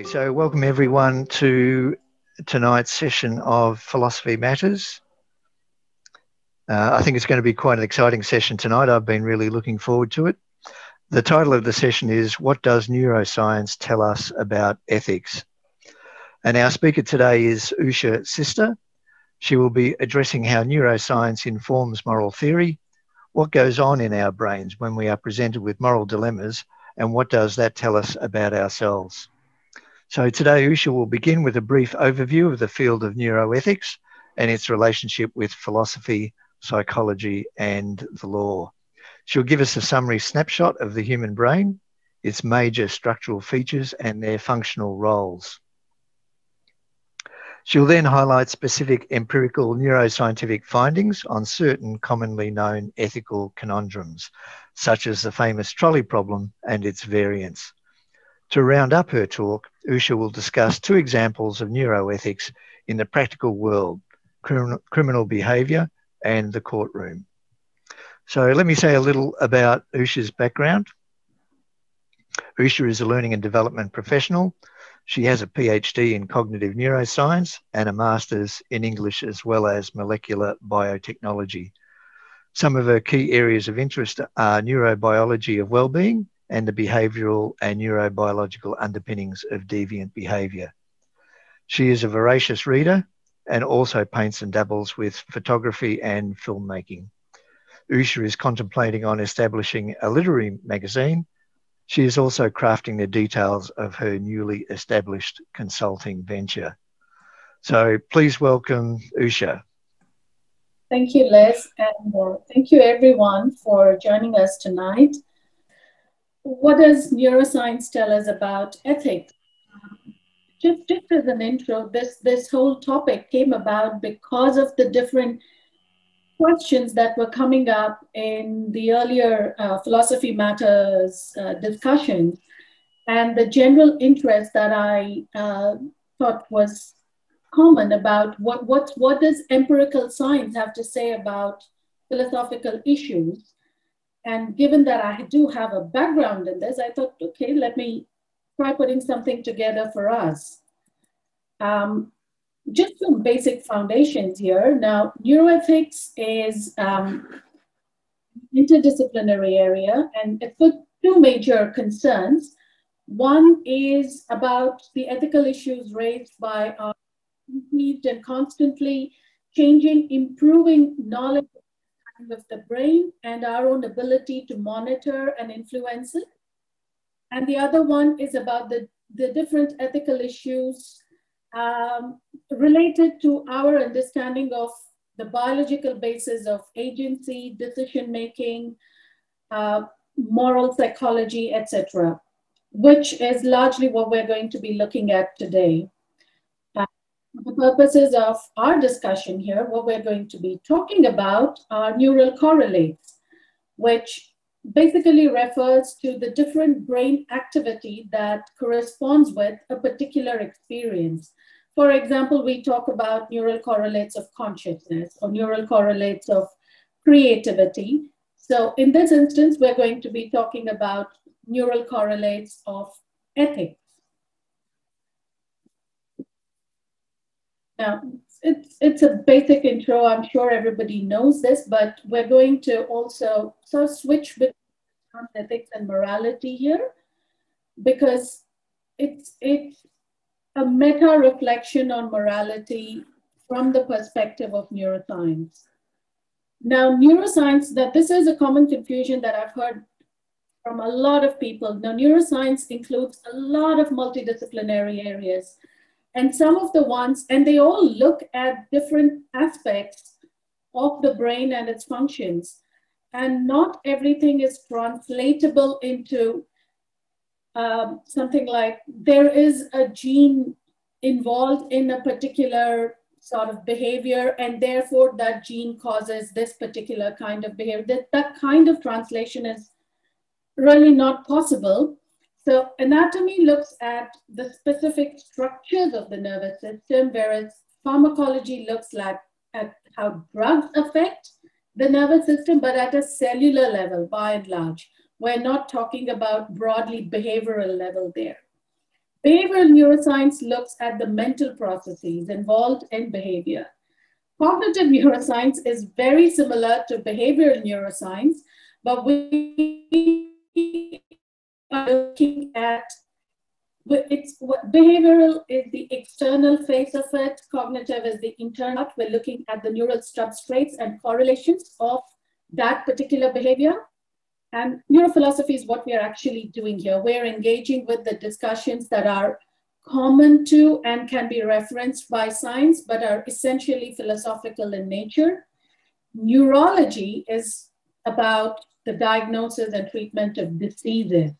Okay, so welcome everyone to tonight's session of Philosophy Matters. I think it's going to be quite an exciting session tonight. I've been really looking forward to it. The title of the session is, What Does Neuroscience Tell Us About Ethics? And our speaker today is Usha Sista. She will be addressing how neuroscience informs moral theory, what goes on in our brains when we are presented with moral dilemmas, and what does that tell us about ourselves? So today, Usha will begin with a brief overview of the field of neuroethics and its relationship with philosophy, psychology, and the law. She'll give us a summary snapshot of the human brain, its major structural features, and their functional roles. She'll then highlight specific empirical neuroscientific findings on certain commonly known ethical conundrums, such as the famous trolley problem and its variants. To round up her talk, Usha will discuss two examples of neuroethics in the practical world, criminal behaviour and the courtroom. So let me say a little about Usha's background. Usha is a learning and development professional. She has a PhD in cognitive neuroscience and a master's in English as well as molecular biotechnology. Some of her key areas of interest are neurobiology of well-being and the behavioural and neurobiological underpinnings of deviant behaviour. She is a voracious reader and also paints and dabbles with photography and filmmaking. Usha is contemplating on establishing a literary magazine. She is also crafting the details of her newly established consulting venture. So please welcome Usha. Thank you, Les, and thank you everyone for joining us tonight. What does neuroscience tell us about ethics? Just as an intro, this whole topic came about because of the different questions that were coming up in the earlier Philosophy Matters discussion, and the general interest that I thought was common about what does empirical science have to say about philosophical issues. And given that I do have a background in this, I thought, okay, let me try putting something together for us. Just some basic foundations here. Now, neuroethics is interdisciplinary area, and it's got two major concerns. One is about the ethical issues raised by our increased and constantly changing, improving knowledge of the brain and our own ability to monitor and influence it. And the other one is about the different ethical issues related to our understanding of the biological basis of agency, decision-making, moral psychology, etc., which is largely what we're going to be looking at today. The purposes of our discussion here, what we're going to be talking about are neural correlates, which basically refers to the different brain activity that corresponds with a particular experience. For example, we talk about neural correlates of consciousness or neural correlates of creativity. So in this instance, we're going to be talking about neural correlates of ethics. Now, it's a basic intro. I'm sure everybody knows this, but we're going to also sort of switch between ethics and morality here, because it's a meta reflection on morality from the perspective of neuroscience. Now, neuroscience, that this is a common confusion that I've heard from a lot of people. Now, neuroscience includes a lot of multidisciplinary areas. And some of the ones, and they all look at different aspects of the brain and its functions. And not everything is translatable into something like there is a gene involved in a particular sort of behavior, and therefore that gene causes this particular kind of behavior. That kind of translation is really not possible. So anatomy looks at the specific structures of the nervous system, whereas pharmacology looks at how drugs affect the nervous system, but at a cellular level, by and large. We're not talking about broadly behavioral level there. Behavioral neuroscience looks at the mental processes involved in behavior. Cognitive neuroscience is very similar to behavioral neuroscience, but we are looking at behavioral is the external face of it, cognitive is the internal. We're looking at the neural substrates and correlations of that particular behavior. And neurophilosophy is what we are actually doing here. We're engaging with the discussions that are common to and can be referenced by science, but are essentially philosophical in nature. Neurology is about the diagnosis and treatment of diseases.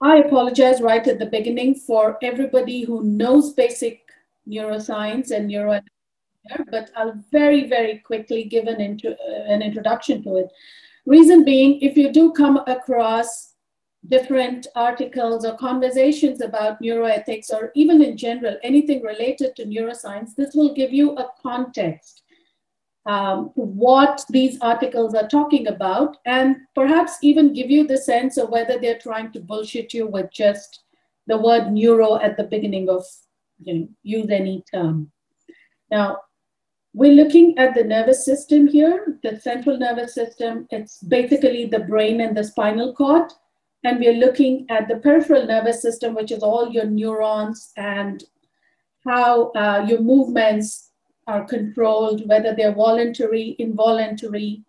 I apologize right at the beginning for everybody who knows basic neuroscience and neuroethics, but I'll very, very quickly give an introduction to it. Reason being, if you do come across different articles or conversations about neuroethics, or even in general, anything related to neuroscience, this will give you a context what these articles are talking about, and perhaps even give you the sense of whether they're trying to bullshit you with just the word neuro at the beginning of, you know, use any term. Now, we're looking at the nervous system here, the central nervous system. It's basically the brain and the spinal cord. And we're looking at the peripheral nervous system, which is all your neurons and how your movements are controlled, whether they're voluntary, involuntary,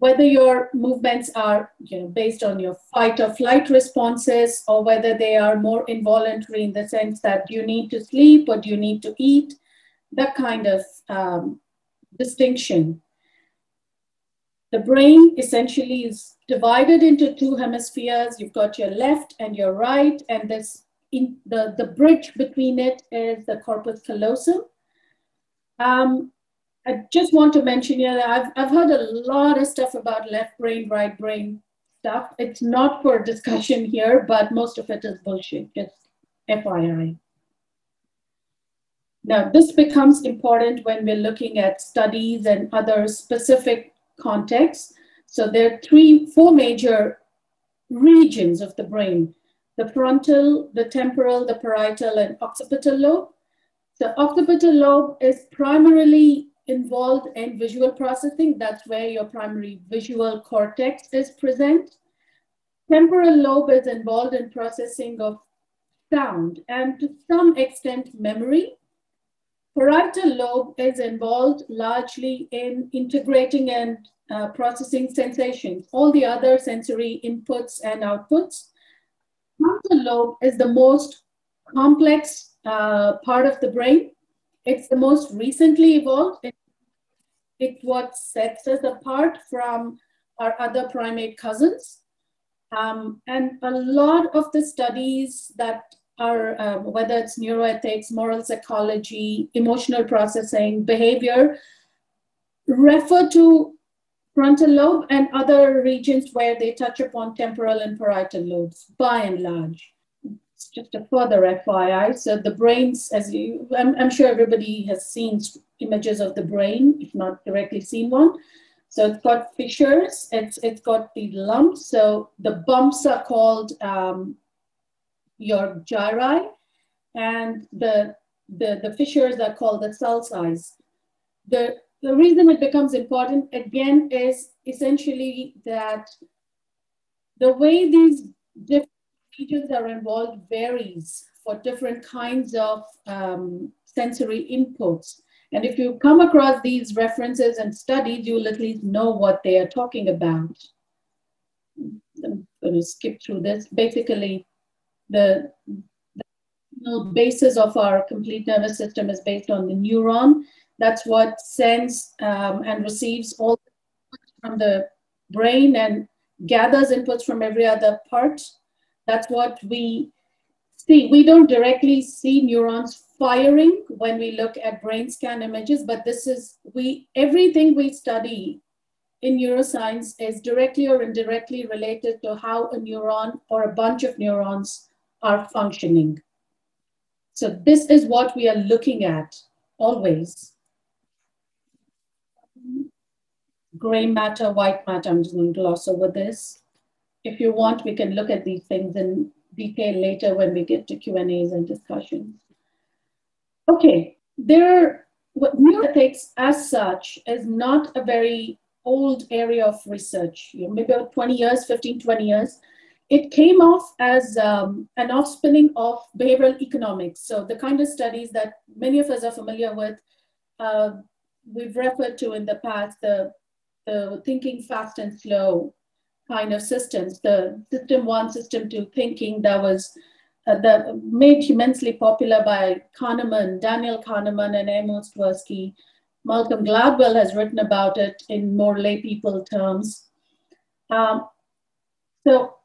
whether your movements are, you know, based on your fight or flight responses, or whether they are more involuntary in the sense that you need to sleep or you need to eat, that kind of distinction. The brain essentially is divided into two hemispheres. You've got your left and your right, and this the bridge between it is the corpus callosum. I just want to mention here that I've heard a lot of stuff about left brain, right brain stuff. It's not for discussion here, but most of it is bullshit, just FYI. Now, this becomes important when we're looking at studies and other specific contexts. So there are four major regions of the brain: the frontal, the temporal, the parietal, and occipital lobe. The occipital lobe is primarily involved in visual processing. That's where your primary visual cortex is present. Temporal lobe is involved in processing of sound and to some extent memory. Parietal lobe is involved largely in integrating and processing sensations, all the other sensory inputs and outputs. Frontal lobe is the most complex part of the brain. It's the most recently evolved. It's what sets us apart from our other primate cousins. And a lot of the studies that are, whether it's neuroethics, moral psychology, emotional processing, behavior, refer to frontal lobe and other regions where they touch upon temporal and parietal lobes, by and large. Just a further FYI, so the brains, as you, I'm sure everybody has seen images of the brain, if not directly seen one. So it's got fissures, it's got the lumps. So the bumps are called your gyri, and the fissures are called the sulci. The reason it becomes important, again, is essentially that the way these different regions are involved varies for different kinds of sensory inputs. And if you come across these references and studies, you'll at least know what they are talking about. I'm going to skip through this. Basically, the basis of our complete nervous system is based on the neuron. That's what sends and receives all the inputs from the brain and gathers inputs from every other part. That's what we see. We don't directly see neurons firing when we look at brain scan images, but this is, everything we study in neuroscience is directly or indirectly related to how a neuron or a bunch of neurons are functioning. So this is what we are looking at always. Gray matter, white matter, I'm just going to gloss over this. if you want, we can look at these things in detail later when we get to Q&As and discussions. Okay, neuroethics as such is not a very old area of research, maybe about 20 years, 15, 20 years. It came off as an offspring of behavioral economics. So the kind of studies that many of us are familiar with, we've referred to in the past, the thinking fast and slow kind of systems, the system one, system two thinking that was made immensely popular by Kahneman, Daniel Kahneman and Amos Tversky. Malcolm Gladwell has written about it in more lay people terms. So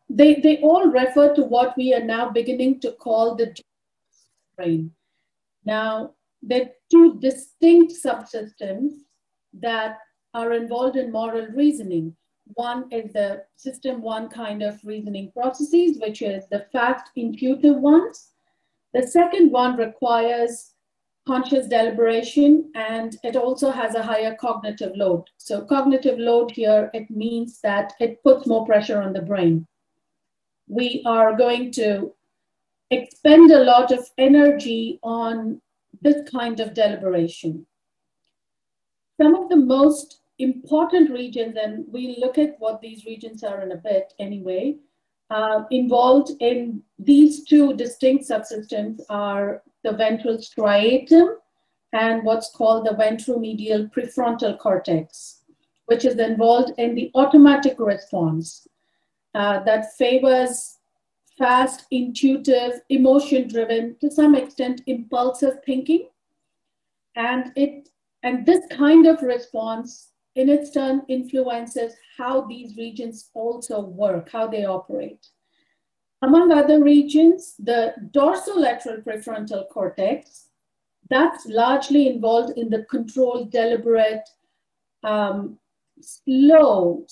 they all refer to what we are now beginning to call the brain. Now, there are two distinct subsystems that are involved in moral reasoning. One is the system one kind of reasoning processes, which is the fast intuitive ones. The second one requires conscious deliberation, and it also has a higher cognitive load. So cognitive load here, it means that it puts more pressure on the brain. We are going to expend a lot of energy on this kind of deliberation. Some of the most important regions, and we'll look at what these regions are in a bit anyway, involved in these two distinct subsystems are the ventral striatum and what's called the ventromedial prefrontal cortex, which is involved in the automatic response that favors fast, intuitive, emotion-driven, to some extent, impulsive thinking. And this kind of response, in its turn, influences how these regions also work, how they operate. Among other regions, the dorsolateral prefrontal cortex, that's largely involved in the controlled, deliberate, slow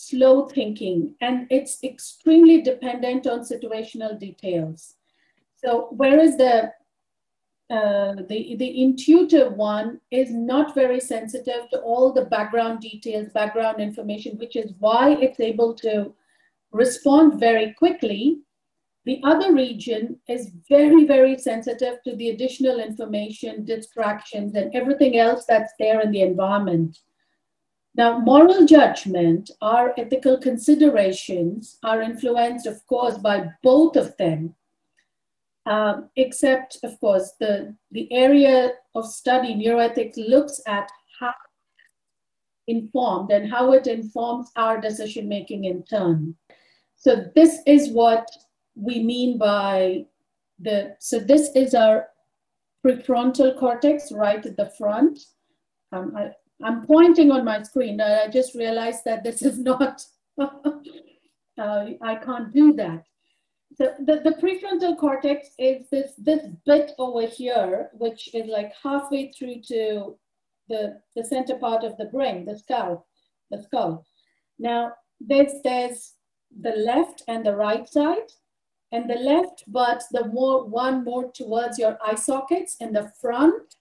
thinking, and it's extremely dependent on situational details. So whereas the intuitive one is not very sensitive to all the background details, background information, which is why it's able to respond very quickly, the other region is very, very sensitive to the additional information, distractions, and everything else that's there in the environment. Now, moral judgment, our ethical considerations are influenced, of course, by both of them, except, of course, the area of study, neuroethics, looks at how informed and how it informs our decision-making in turn. So this is what we mean by so this is our prefrontal cortex right at the front. I'm pointing on my screen. I just realized that this is not, I can't do that. So the prefrontal cortex is this bit over here, which is like halfway through to the center part of the brain, the skull. Now, there's the left and the right side. And the left, but one more towards your eye sockets in the front,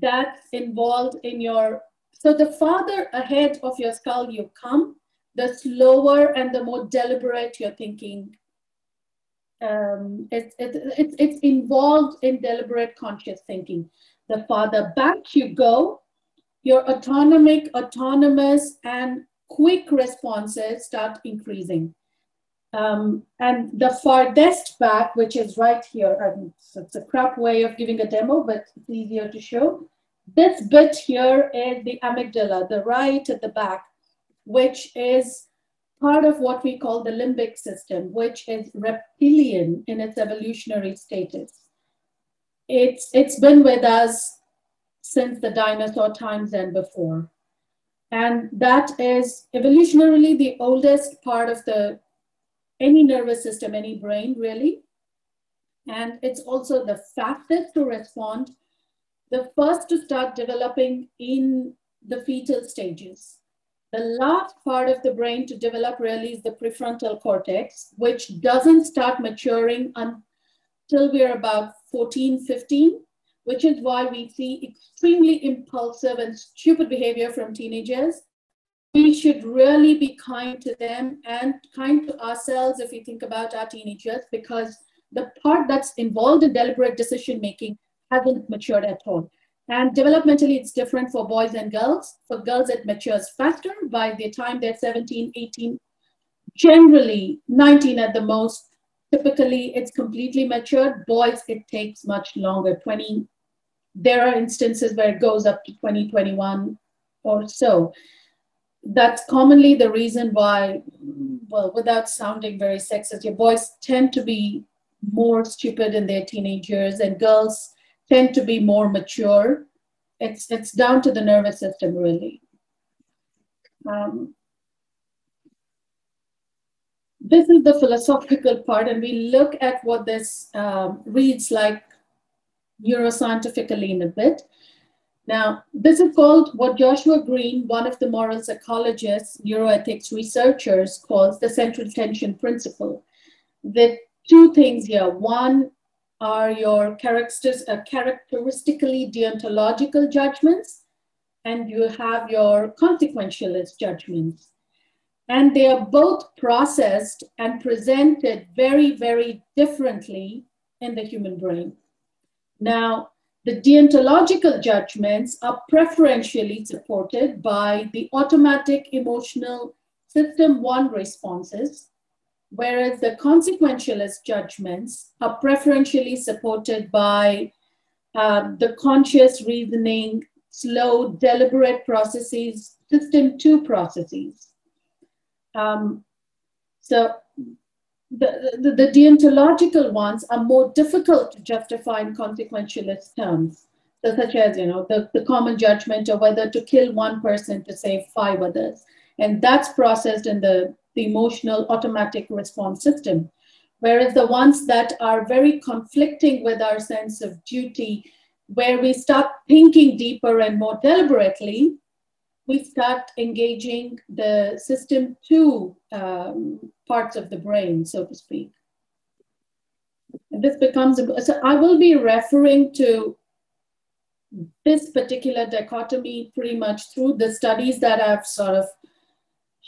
that's involved in your, so the farther ahead of your skull you come, the slower and the more deliberate your thinking. It's involved in deliberate conscious thinking. The farther back you go, your autonomous and quick responses start increasing. And the farthest back, which is right here, it's a crap way of giving a demo, but it's easier to show. This bit here is the amygdala, the right at the back, which is part of what we call the limbic system, which is reptilian in its evolutionary status. It's been with us since the dinosaur times and before. And that is evolutionarily the oldest part of any nervous system, any brain really. And it's also the fastest to respond, the first to start developing in the fetal stages. The last part of the brain to develop really is the prefrontal cortex, which doesn't start maturing until we're about 14, 15, which is why we see extremely impulsive and stupid behavior from teenagers we should really be kind to them and kind to ourselves if we think about our teenagers, because the part that's involved in deliberate decision-making hasn't matured at all. And developmentally, it's different for boys and girls. For girls, it matures faster. By the time they're 17, 18, generally 19 at the most, typically it's completely matured. Boys, it takes much longer, 20. There are instances where it goes up to 20, 21 or so. That's commonly the reason why, well, without sounding very sexist, your boys tend to be more stupid in their teenage years and girls tend to be more mature. It's down to the nervous system, really. This is the philosophical part, and we look at what this reads like neuroscientifically in a bit. Now, this is called what Joshua Greene, one of the moral psychologists, neuroethics researchers, calls the central tension principle. The two things here, one are your characteristically deontological judgments, and you have your consequentialist judgments. And they are both processed and presented very, very differently in the human brain. Now, the deontological judgments are preferentially supported by the automatic emotional system one responses, whereas the consequentialist judgments are preferentially supported by the conscious reasoning, slow, deliberate processes, system two processes. So the deontological ones are more difficult to justify in consequentialist terms, so such as, you know, the common judgment of whether to kill one person to save five others. And that's processed in the emotional automatic response system. Whereas the ones that are very conflicting with our sense of duty, where we start thinking deeper and more deliberately, we start engaging the system two parts of the brain, so to speak. And this becomes, so I will be referring to this particular dichotomy pretty much through the studies that I've sort of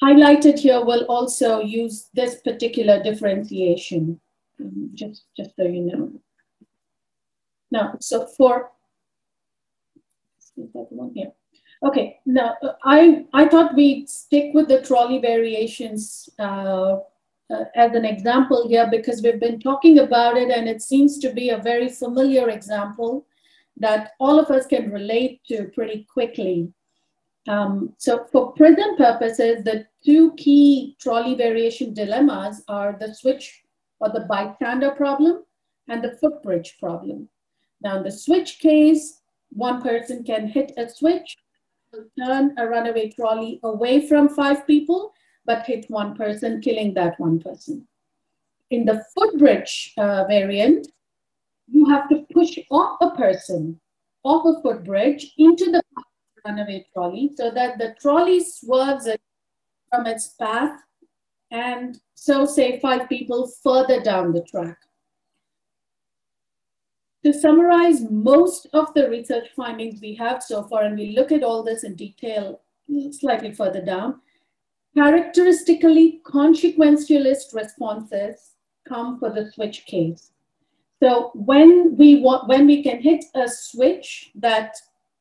highlighted here. Will also use this particular differentiation, just so you know. Now, so for, let's see that one here. Okay, now I thought we'd stick with the trolley variations as an example here, because we've been talking about it and it seems to be a very familiar example that all of us can relate to pretty quickly. So for present purposes, the two key trolley variation dilemmas are the switch or the bystander problem and the footbridge problem. Now in the switch case, one person can hit a switch, turn a runaway trolley away from five people, but hit one person, killing that one person. In the footbridge variant, you have to push off a person, off a footbridge into the runaway trolley so that the trolley swerves from its path and so save five people further down the track. To summarize most of the research findings we have so far, and we look at all this in detail slightly further down, characteristically consequentialist responses come for the switch case. So when we can hit a switch that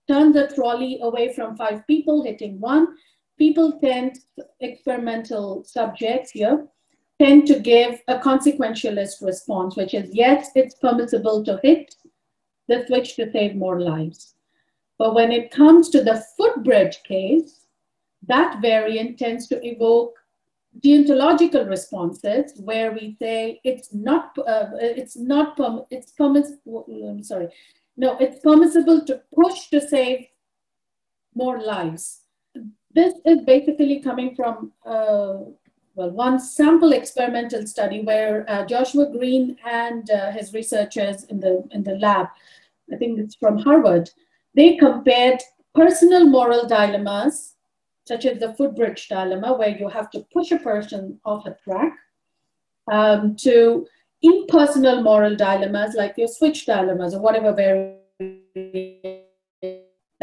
turns the trolley away from five people, hitting one, people tend, experimental subjects here, tend to give a consequentialist response, which is, yes, it's permissible to hit the switch to save more lives. But when it comes to the footbridge case, that variant tends to evoke deontological responses where we say it's permissible to push to save more lives. This is basically coming from well, one sample experimental study where Joshua Greene and his researchers in the lab, I think it's from Harvard, they compared personal moral dilemmas, such as the footbridge dilemma, where you have to push a person off a track, to impersonal moral dilemmas like your switch dilemmas or whatever variation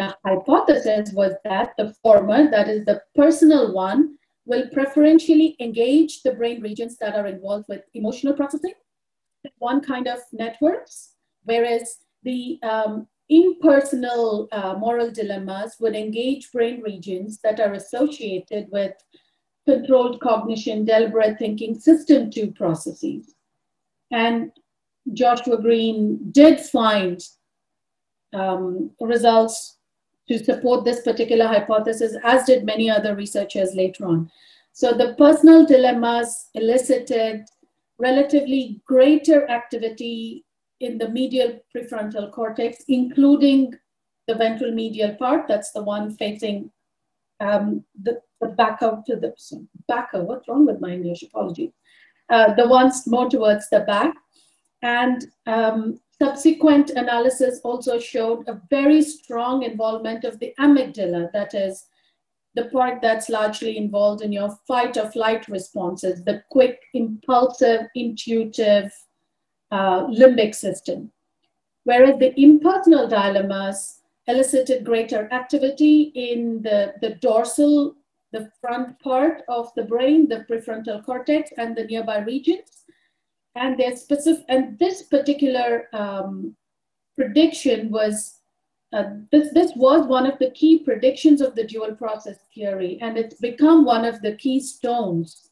The hypothesis was that the former, that is the personal one, will preferentially engage the brain regions that are involved with emotional processing, one kind of networks, whereas the impersonal moral dilemmas would engage brain regions that are associated with controlled cognition, deliberate thinking, system 2 processes. And Joshua Greene did find results to support this particular hypothesis, as did many other researchers later on. So the personal dilemmas elicited relatively greater activity in the medial prefrontal cortex, including the ventral medial part, that's the one facing the back of to the, what's wrong with my English, apology. The ones more towards the back. And subsequent analysis also showed a very strong involvement of the amygdala, that is the part that's largely involved in your fight or flight responses, the quick, impulsive, intuitive limbic system. Whereas the impersonal dilemmas elicited greater activity in the dorsal, the front part of the brain, the prefrontal cortex and the nearby regions. And their specific, and this particular prediction was, this was one of the key predictions of the dual process theory, and it's become one of the keystones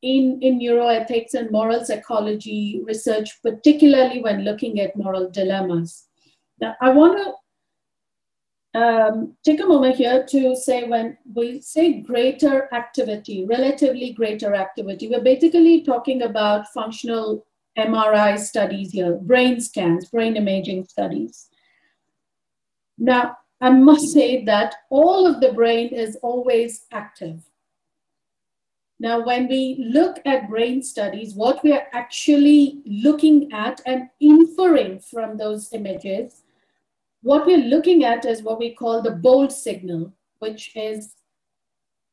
in neuroethics and moral psychology research, particularly when looking at moral dilemmas. Now, I want to take a moment here to say, when we say greater activity, relatively greater activity, we're basically talking about functional MRI studies here, brain scans, brain imaging studies. Now, I must say that all of the brain is always active. Now, when we look at brain studies, what we are actually looking at and inferring from those images, what we're looking at is what we call the BOLD signal, which is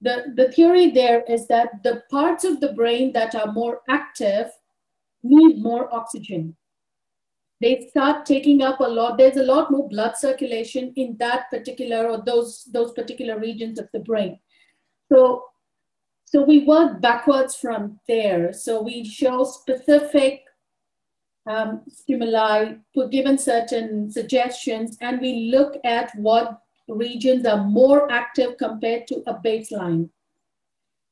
the theory there is that the parts of the brain that are more active need more oxygen. They start taking up a lot, there's a lot more blood circulation in that particular, or those particular regions of the brain. So we work backwards from there. So we show specific stimuli, given certain suggestions, and we look at what regions are more active compared to a baseline.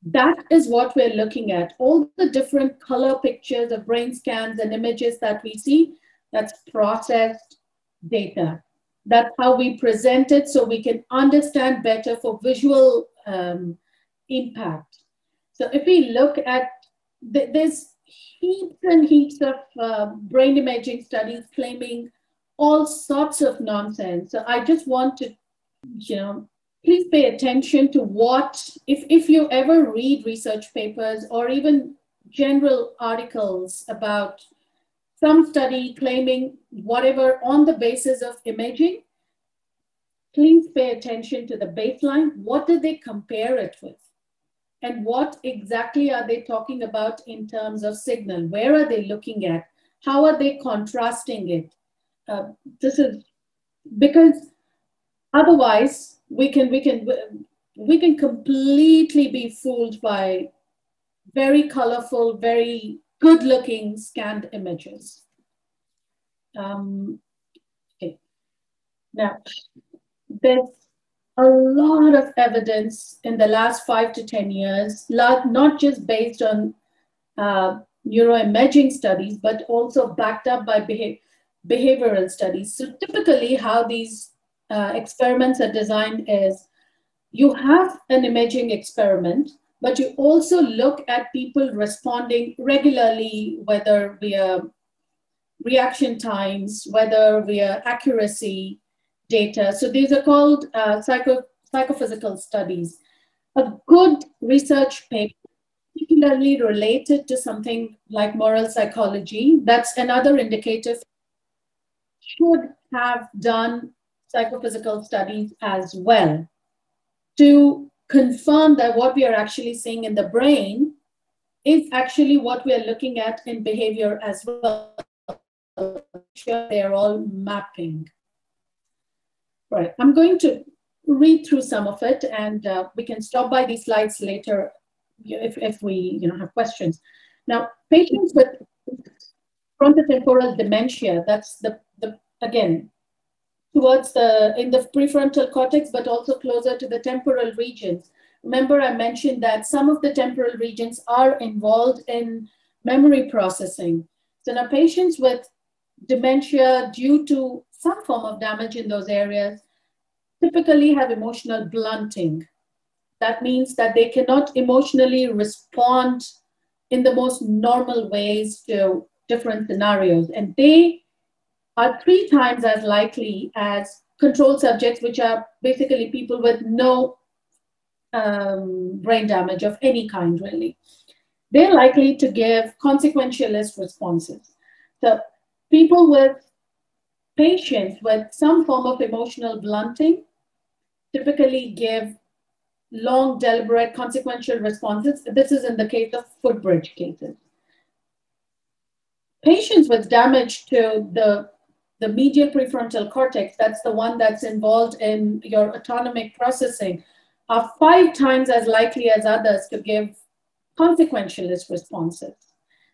That is what we're looking at. All the different color pictures of brain scans and images that we see, that's processed data. That's how we present it so we can understand better for visual impact. So if we look at, there's heaps and heaps of brain imaging studies claiming all sorts of nonsense. So I just want to, you know, please pay attention to what, if you ever read research papers or even general articles about some study claiming whatever on the basis of imaging, please pay attention to the baseline. What did they compare it with? And what exactly are they talking about in terms of signal? Where are they looking at? How are they contrasting it? This is because otherwise we can completely be fooled by very colorful, very good-looking scanned images. Okay. Now, there's a lot of evidence in the last 5 to 10 years, not just based on neuroimaging studies, but also backed up by behavioral studies. So typically how these experiments are designed is you have an imaging experiment, but you also look at people responding regularly, whether via reaction times, whether via accuracy data. So these are called psychophysical studies. A good research paper, particularly related to something like moral psychology, that's another indicator, should have done psychophysical studies as well to confirm that what we are actually seeing in the brain is actually what we are looking at in behavior as well. They're all mapping. Right. I'm going to read through some of it, and we can stop by these slides later if we have questions. Now, patients with frontotemporal dementia, that's the again, towards in the prefrontal cortex, but also closer to the temporal regions. Remember, I mentioned that some of the temporal regions are involved in memory processing. So now patients with dementia due to some form of damage in those areas typically have emotional blunting. That means that they cannot emotionally respond in the most normal ways to different scenarios. And they are 3 times as likely as control subjects, which are basically people with no brain damage of any kind, really. They're likely to give consequentialist responses. So patients with some form of emotional blunting typically give long, deliberate, consequential responses. This is in the case of footbridge cases. Patients with damage to the medial prefrontal cortex, that's the one that's involved in your autonomic processing, are 5 times as likely as others to give consequentialist responses.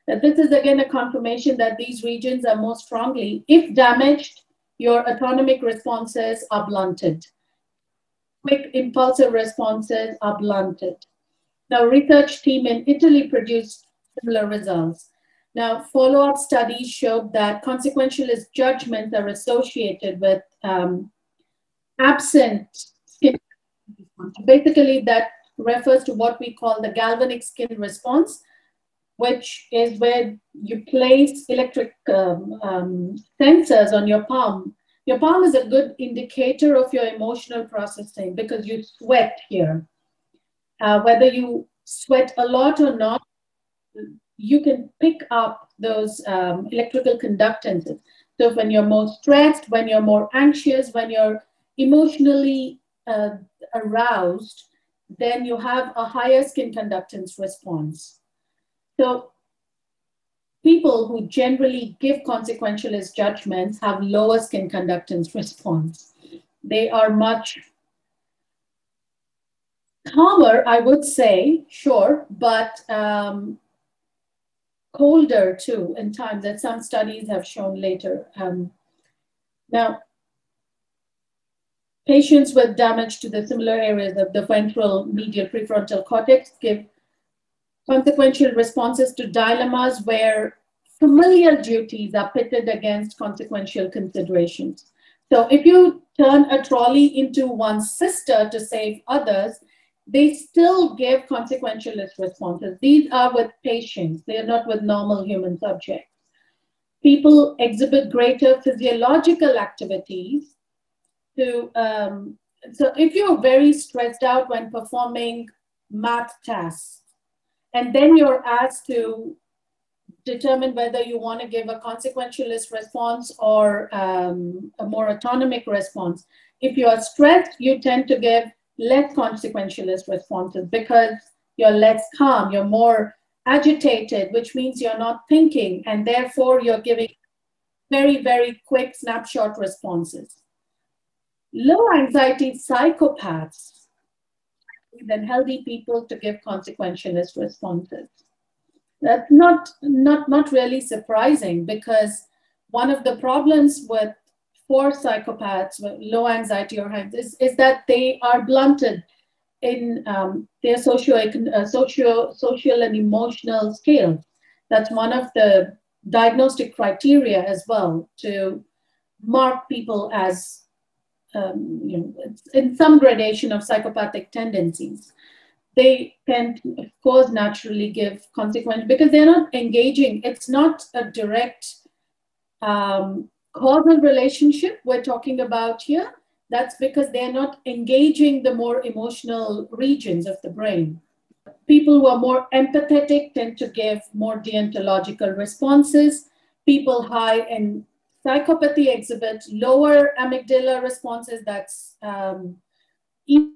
Now, this is again a confirmation that these regions are more strongly, if damaged, your autonomic responses are blunted. Quick impulsive responses are blunted. Now, research team in Italy produced similar results. Now, follow-up studies showed that consequentialist judgments are associated with absent skin. Basically, that refers to what we call the galvanic skin response, which is where you place electric sensors on your palm. Your palm is a good indicator of your emotional processing because you sweat here. Whether you sweat a lot or not, you can pick up those electrical conductances. So when you're more stressed, when you're more anxious, when you're emotionally aroused, then you have a higher skin conductance response. So people who generally give consequentialist judgments have lower skin conductance response. They are much calmer, I would say, sure, but colder too in time, that some studies have shown later. Now, patients with damage to the similar areas of the ventral medial prefrontal cortex give consequential responses to dilemmas where familial duties are pitted against consequential considerations. So if you turn a trolley into one's sister to save others, they still give consequentialist responses. These are with patients. They are not with normal human subjects. People exhibit greater physiological activities. So if you're very stressed out when performing math tasks, and then you're asked to determine whether you want to give a consequentialist response or a more autonomic response, if you are stressed, you tend to give less consequentialist responses because you're less calm, you're more agitated, which means you're not thinking, and therefore you're giving very, very quick snapshot responses. Low anxiety psychopaths than healthy people to give consequentialist responses. That's not really surprising because one of the problems with for psychopaths with low anxiety or is that they are blunted in their social and emotional scale. That's one of the diagnostic criteria as well, to mark people as in some gradation of psychopathic tendencies. They can, of course, naturally give consequence because they're not engaging. It's not a direct causal relationship we're talking about here. That's because they're not engaging the more emotional regions of the brain. People who are more empathetic tend to give more deontological responses. People high in psychopathy exhibit lower amygdala responses. That's even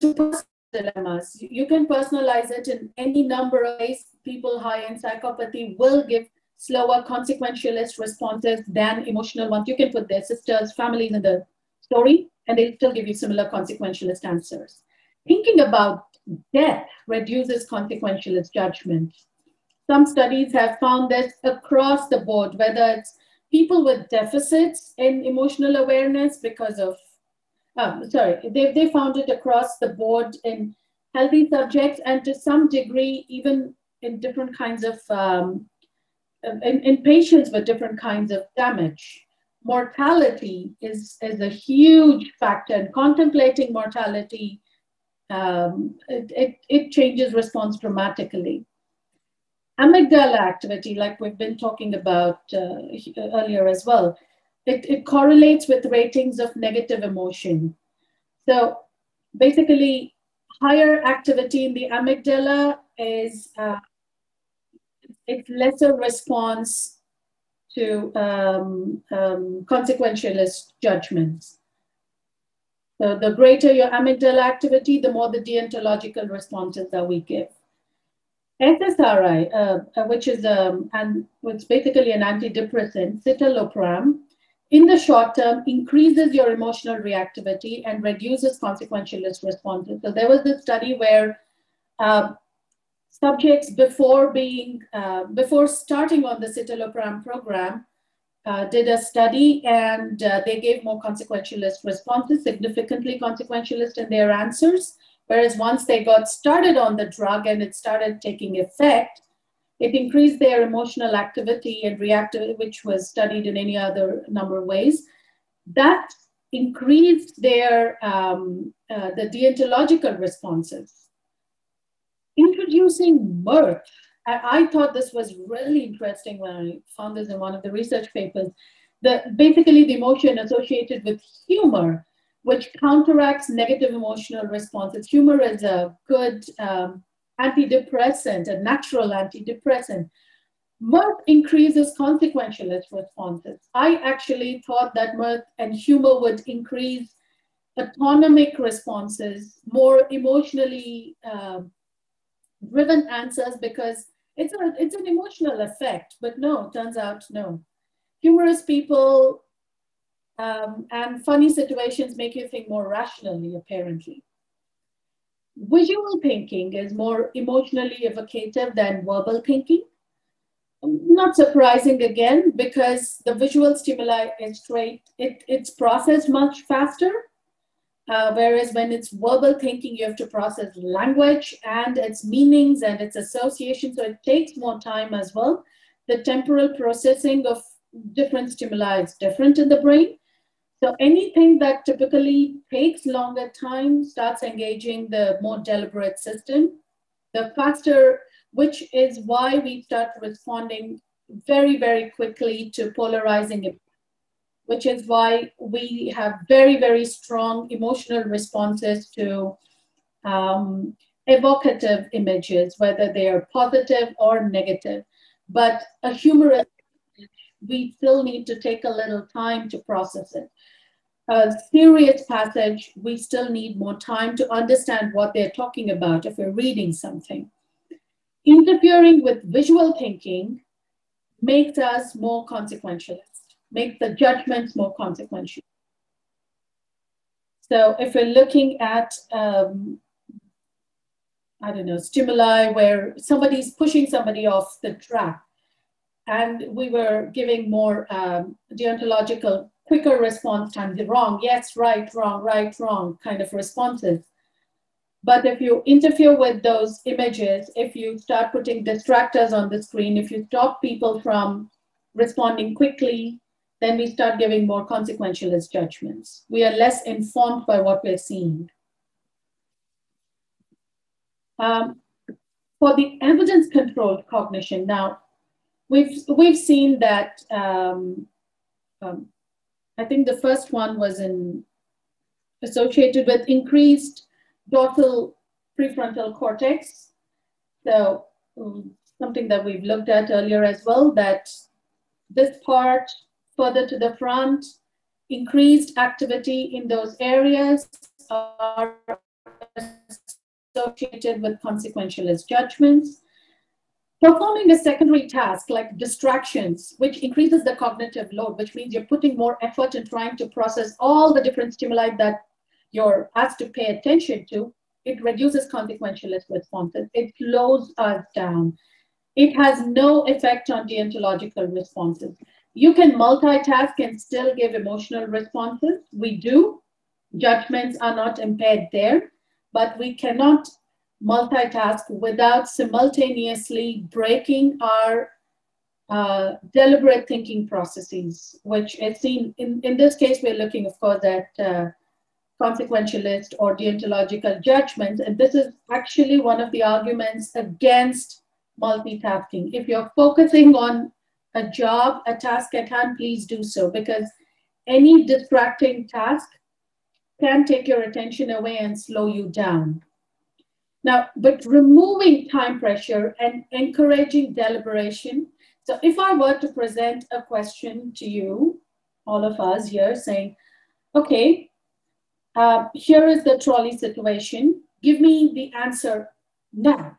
dilemmas. You can personalize it in any number of ways. People high in psychopathy will give slower consequentialist responses than emotional ones. You can put their sisters, families in the story, and they'll still give you similar consequentialist answers. Thinking about death reduces consequentialist judgment. Some studies have found this across the board, whether it's people with deficits in emotional awareness because of, they found it across the board in healthy subjects, and to some degree, even in different kinds of, in patients with different kinds of damage. Mortality is a huge factor, and contemplating mortality, it changes response dramatically. Amygdala activity, like we've been talking about earlier as well, it correlates with ratings of negative emotion. So basically, higher activity in the amygdala is it's lesser response to consequentialist judgments. So the greater your amygdala activity, the more the deontological responses that we give. SSRI, which is basically an antidepressant, citalopram, in the short term increases your emotional reactivity and reduces consequentialist responses. So there was this study where subjects before starting on the citalopram program did a study, and they gave more consequentialist responses, significantly consequentialist in their answers. Whereas once they got started on the drug and it started taking effect, it increased their emotional activity and reactivity, which was studied in any other number of ways. That increased their the deontological responses. Introducing mirth. I thought this was really interesting when I found this in one of the research papers. Basically the emotion associated with humor, which counteracts negative emotional responses. Humor is a good antidepressant, a natural antidepressant. Mirth increases consequentialist responses. I actually thought that mirth and humor would increase autonomic responses, more emotionally driven answers, because it's an emotional effect, but no, turns out no. Humorous people and funny situations make you think more rationally, apparently. Visual thinking is more emotionally evocative than verbal thinking. Not surprising again, because the visual stimuli is straight, it's processed much faster. Whereas when it's verbal thinking, you have to process language and its meanings and its associations, so it takes more time as well. The temporal processing of different stimuli is different in the brain. So anything that typically takes longer time starts engaging the more deliberate system, the faster, which is why we start responding very, very quickly to polarizing impacts, which is why we have very, very strong emotional responses to evocative images, whether they are positive or negative. But a humorous, we still need to take a little time to process it. A serious passage, we still need more time to understand what they're talking about if we're reading something. Interfering with visual thinking makes us more consequentialist, makes the judgments more consequential. So if we're looking at, I don't know, stimuli where somebody's pushing somebody off the track, and we were giving more deontological, quicker response times, the wrong, yes, right, wrong kind of responses. But if you interfere with those images, if you start putting distractors on the screen, if you stop people from responding quickly, then we start giving more consequentialist judgments. We are less informed by what we're seeing. For the evidence-controlled cognition now, We've seen that, I think the first one was associated with increased dorsal prefrontal cortex. So something that we've looked at earlier as well, that this part further to the front, increased activity in those areas are associated with consequentialist judgments. Performing a secondary task like distractions, which increases the cognitive load, which means you're putting more effort in trying to process all the different stimuli that you're asked to pay attention to, it reduces consequentialist responses. It slows us down. It has no effect on deontological responses. You can multitask and still give emotional responses. We do. Judgments are not impaired there, but we cannot multitask without simultaneously breaking our deliberate thinking processes, which is seen in this case, we're looking, of course, at consequentialist or deontological judgments. And this is actually one of the arguments against multitasking. If you're focusing on a job, a task at hand, please do so, because any distracting task can take your attention away and slow you down. Now, but removing time pressure and encouraging deliberation. So if I were to present a question to you, all of us here, saying, okay, here is the trolley situation. Give me the answer now.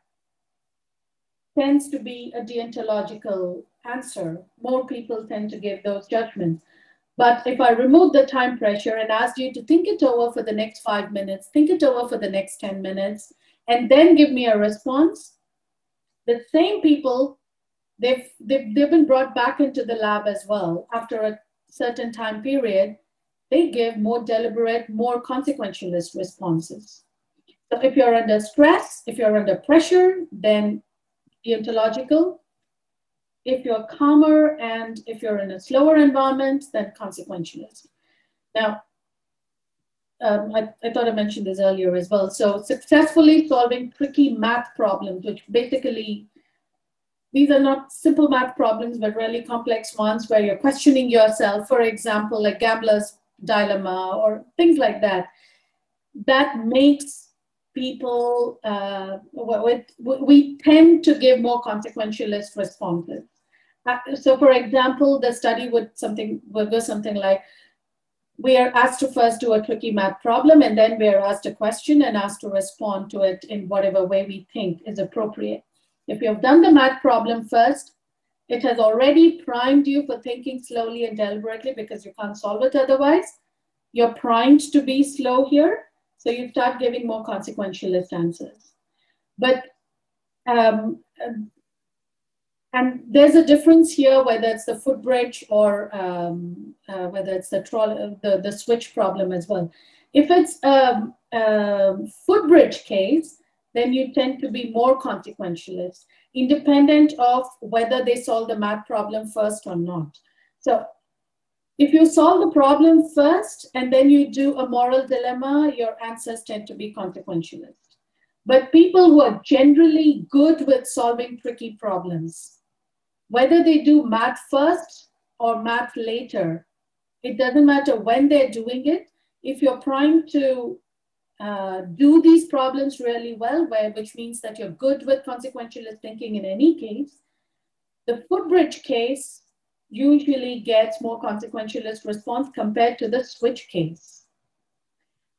Tends to be a deontological answer. More people tend to give those judgments. But if I remove the time pressure and ask you to think it over for the next 5 minutes, think it over for the next 10 minutes, and then give me a response, the same people, they've been brought back into the lab as well. After a certain time period, they give more deliberate, more consequentialist responses. So if you're under stress, if you're under pressure, then deontological. If you're calmer and if you're in a slower environment, then consequentialist. Now, I thought I mentioned this earlier as well. So successfully solving tricky math problems, which basically, these are not simple math problems, but really complex ones where you're questioning yourself, for example, like gambler's dilemma or things like that. That makes people, we tend to give more consequentialist responses. So for example, the study would go something like, we are asked to first do a tricky math problem, and then we are asked a question and asked to respond to it in whatever way we think is appropriate. If you have done the math problem first, it has already primed you for thinking slowly and deliberately because you can't solve it otherwise. You're primed to be slow here, so you start giving more consequentialist answers. But and there's a difference here, whether it's the footbridge or whether it's the switch problem as well. If it's a footbridge case, then you tend to be more consequentialist, independent of whether they solve the math problem first or not. So if you solve the problem first and then you do a moral dilemma, your answers tend to be consequentialist. But people who are generally good with solving tricky problems, whether they do math first or math later, it doesn't matter when they're doing it. If you're trying to do these problems really well, which means that you're good with consequentialist thinking in any case, the footbridge case usually gets more consequentialist response compared to the switch case.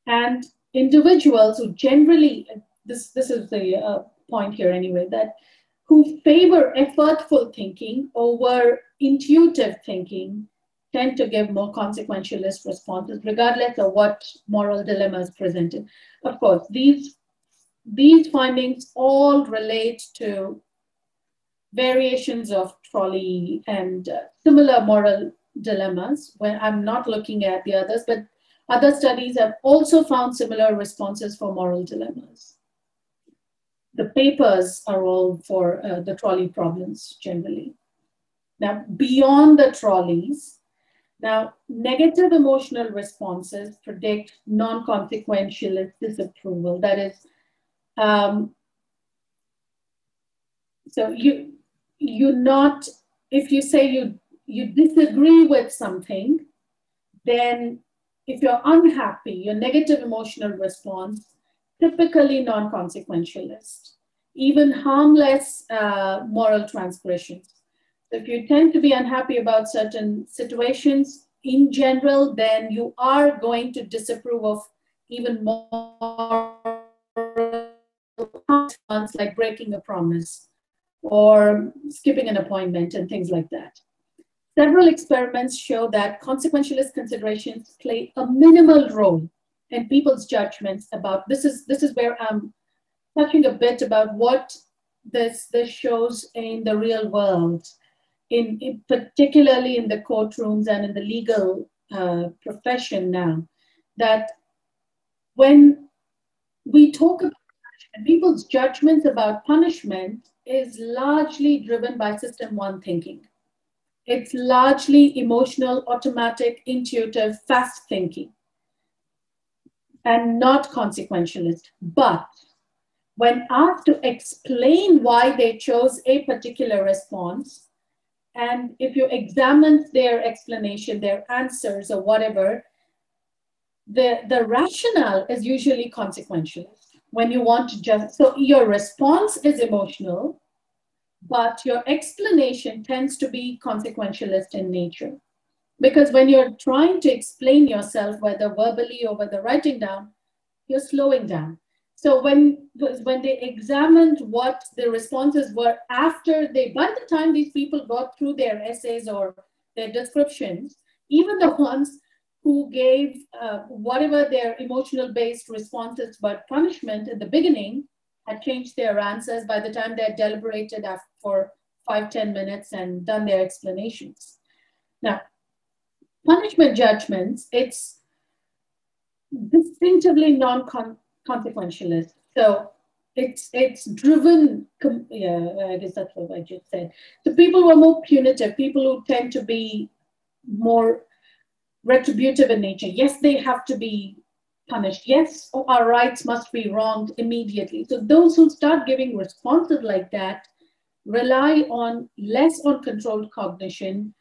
And individuals who generally, this is the point here anyway, that who favor effortful thinking over intuitive thinking tend to give more consequentialist responses, regardless of what moral dilemma is presented. Of course, these findings all relate to variations of trolley and similar moral dilemmas, where I'm not looking at the others, but other studies have also found similar responses for moral dilemmas. The papers are all for the trolley problems generally. Now, beyond the trolleys, now, negative emotional responses predict non-consequentialist disapproval. That is, so if you say you disagree with something, then if you're unhappy, your negative emotional response, typically non-consequentialist, even harmless moral transgressions. If you tend to be unhappy about certain situations in general, then you are going to disapprove of even more ones like breaking a promise or skipping an appointment and things like that. Several experiments show that consequentialist considerations play a minimal role in people's judgments about, this is where I'm touching a bit about what this shows in the real world, in particularly in the courtrooms and in the legal profession now, that when we talk about punishment, people's judgments about punishment is largely driven by system one thinking. It's largely emotional, automatic, intuitive, fast thinking, and not consequentialist. But when asked to explain why they chose a particular response, and if you examine their explanation, their answers or whatever, the rationale is usually consequentialist. When you want to just, so your response is emotional, but your explanation tends to be consequentialist in nature. Because when you're trying to explain yourself, whether verbally or whether writing down, you're slowing down. So when they examined what the responses were after they, by the time these people got through their essays or their descriptions, even the ones who gave whatever their emotional-based responses about punishment at the beginning had changed their answers by the time they had deliberated for 5-10 minutes and done their explanations. Now, punishment judgments, it's distinctively non-consequentialist. So it's driven, yeah, I guess that's what I just said. So people who are more punitive, people who tend to be more retributive in nature. Yes, they have to be punished. Yes, our rights must be wronged immediately. So those who start giving responses like that rely on less on controlled cognition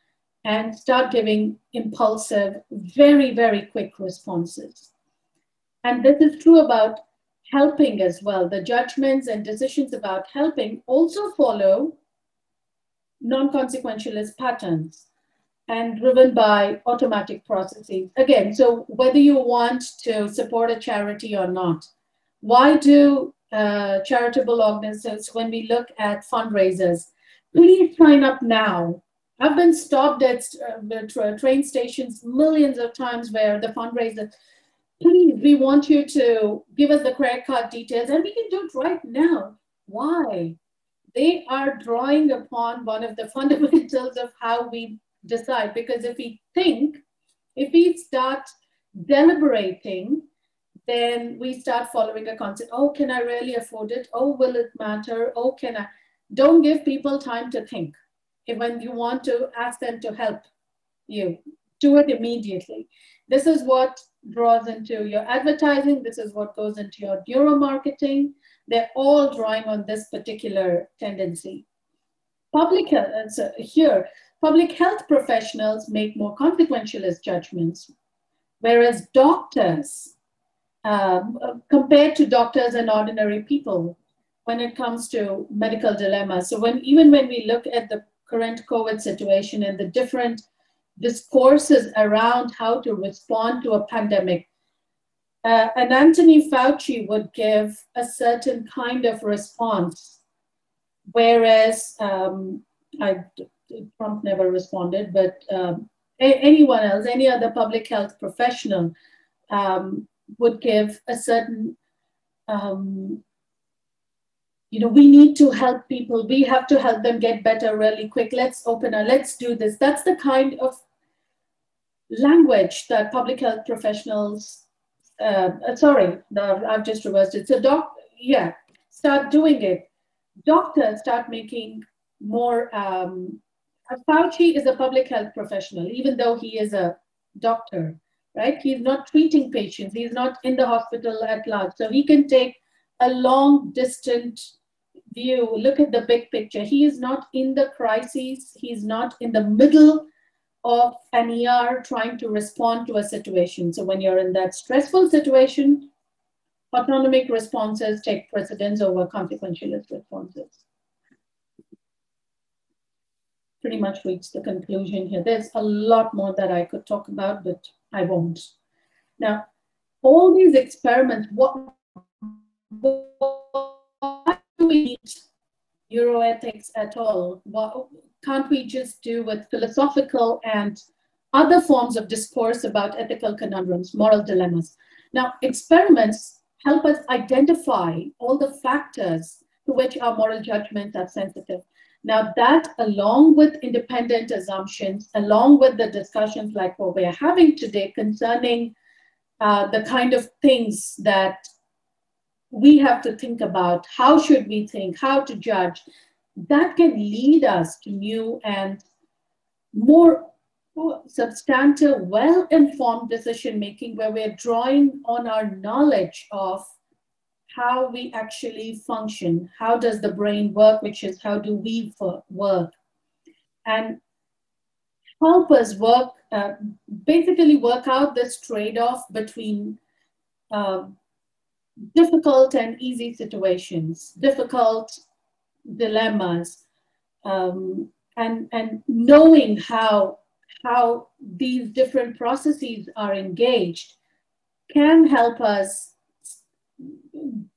and start giving impulsive, very, very quick responses. And this is true about helping as well. The judgments and decisions about helping also follow non-consequentialist patterns and driven by automatic processes. Again, so whether you want to support a charity or not, why do charitable organizations, when we look at fundraisers, please sign up now. I've been stopped at train stations millions of times where the fundraiser, please, we want you to give us the credit card details and we can do it right now. Why? They are drawing upon one of the fundamentals of how we decide, because if we think, if we start deliberating, then we start following a concept. Oh, can I really afford it? Oh, will it matter? Oh, can I? Don't give people time to think. If when you want to ask them to help you, do it immediately. This is what draws into your advertising. This is what goes into your neuromarketing. They're all drawing on this particular tendency. Public health professionals make more consequentialist judgments, whereas doctors, compared to doctors and ordinary people, when it comes to medical dilemmas. So even when we look at the current COVID situation and the different discourses around how to respond to a pandemic, and Anthony Fauci would give a certain kind of response, whereas Trump never responded, but anyone else, any other public health professional would give a certain, you know, we need to help people. We have to help them get better really quick. Let's open up. Let's do this. That's the kind of language that public health professionals, sorry, no, I've just reversed it. So start doing it. Doctors start making more, Fauci is a public health professional, even though he is a doctor, right? He's not treating patients. He's not in the hospital at large. So he can take a long distant view, look at the big picture. He is not in the crises. He's not in the middle of an ER trying to respond to a situation. So when you're in that stressful situation, autonomic responses take precedence over consequentialist responses. Pretty much reached the conclusion here. There's a lot more that I could talk about, but I won't. Now, all these experiments, why do we need neuroethics at all? Well, can't we just do with philosophical and other forms of discourse about ethical conundrums, moral dilemmas? Now, experiments help us identify all the factors to which our moral judgments are sensitive. Now that, along with independent assumptions, along with the discussions like what we're having today concerning the kind of things that we have to think about, how should we think, how to judge, that can lead us to new and more substantive, well-informed decision-making, where we're drawing on our knowledge of how we actually function. How does the brain work, which is how do we work? And help us work, basically work out this trade-off between difficult and easy situations, difficult dilemmas, and knowing how these different processes are engaged can help us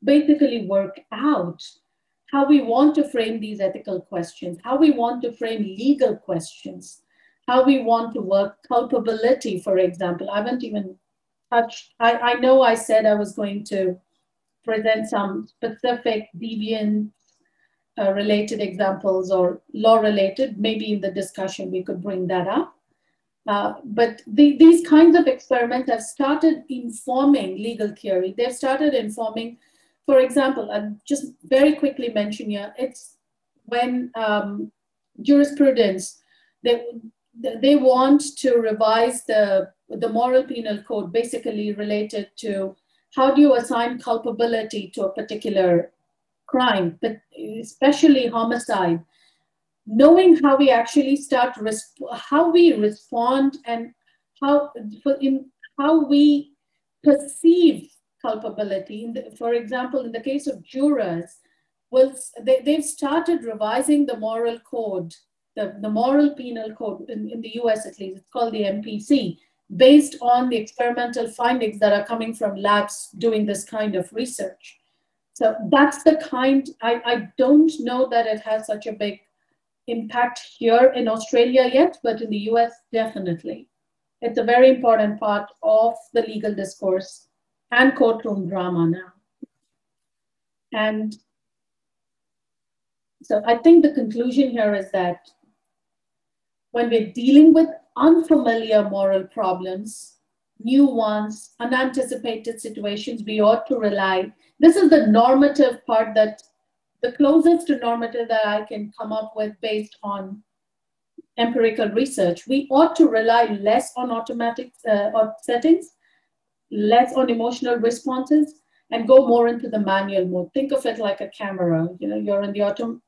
basically work out how we want to frame these ethical questions, how we want to frame legal questions, how we want to work culpability, for example. I haven't even touched, I know I said I was going to present some specific deviant related examples or law related, maybe in the discussion we could bring that up. But these kinds of experiments have started informing legal theory. They've started informing, for example, I'll just very quickly mention here, it's when jurisprudence, they want to revise the moral penal code, basically related to how do you assign culpability to a particular crime, but especially homicide. Knowing how we actually start, how we respond and how we perceive culpability. For example, in the case of jurors, well, they've started revising the moral code, the moral penal code in the US at least, it's called the MPC, based on the experimental findings that are coming from labs doing this kind of research. So that's the kind, I don't know that it has such a big impact here in Australia yet, but in the US, definitely. It's a very important part of the legal discourse and courtroom drama now. And so I think the conclusion here is that when we're dealing with unfamiliar moral problems, new ones, unanticipated situations, we ought to rely. This is the normative part, that the closest to normative that I can come up with based on empirical research. We ought to rely less on automatic settings, less on emotional responses, and go more into the manual mode. Think of it like a camera. You know, you're in the auto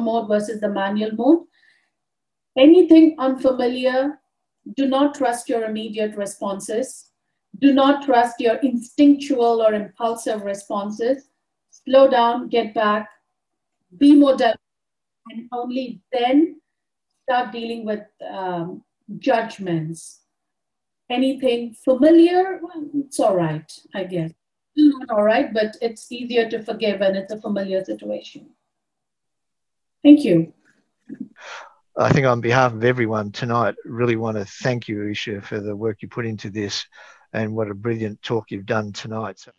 mode versus the manual mode. Anything unfamiliar, do not trust your immediate responses. Do not trust your instinctual or impulsive responses. Slow down, get back, be more deliberate, and only then start dealing with judgments. Anything familiar, well, it's all right, I guess. Not all right, but it's easier to forgive when it's a familiar situation. Thank you. I think on behalf of everyone tonight, really want to thank you, Usha, for the work you put into this and what a brilliant talk you've done tonight. So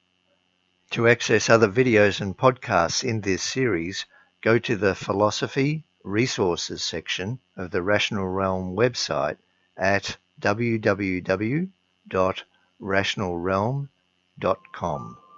to access other videos and podcasts in this series, go to the Philosophy Resources section of the Rational Realm website at www.rationalrealm.com.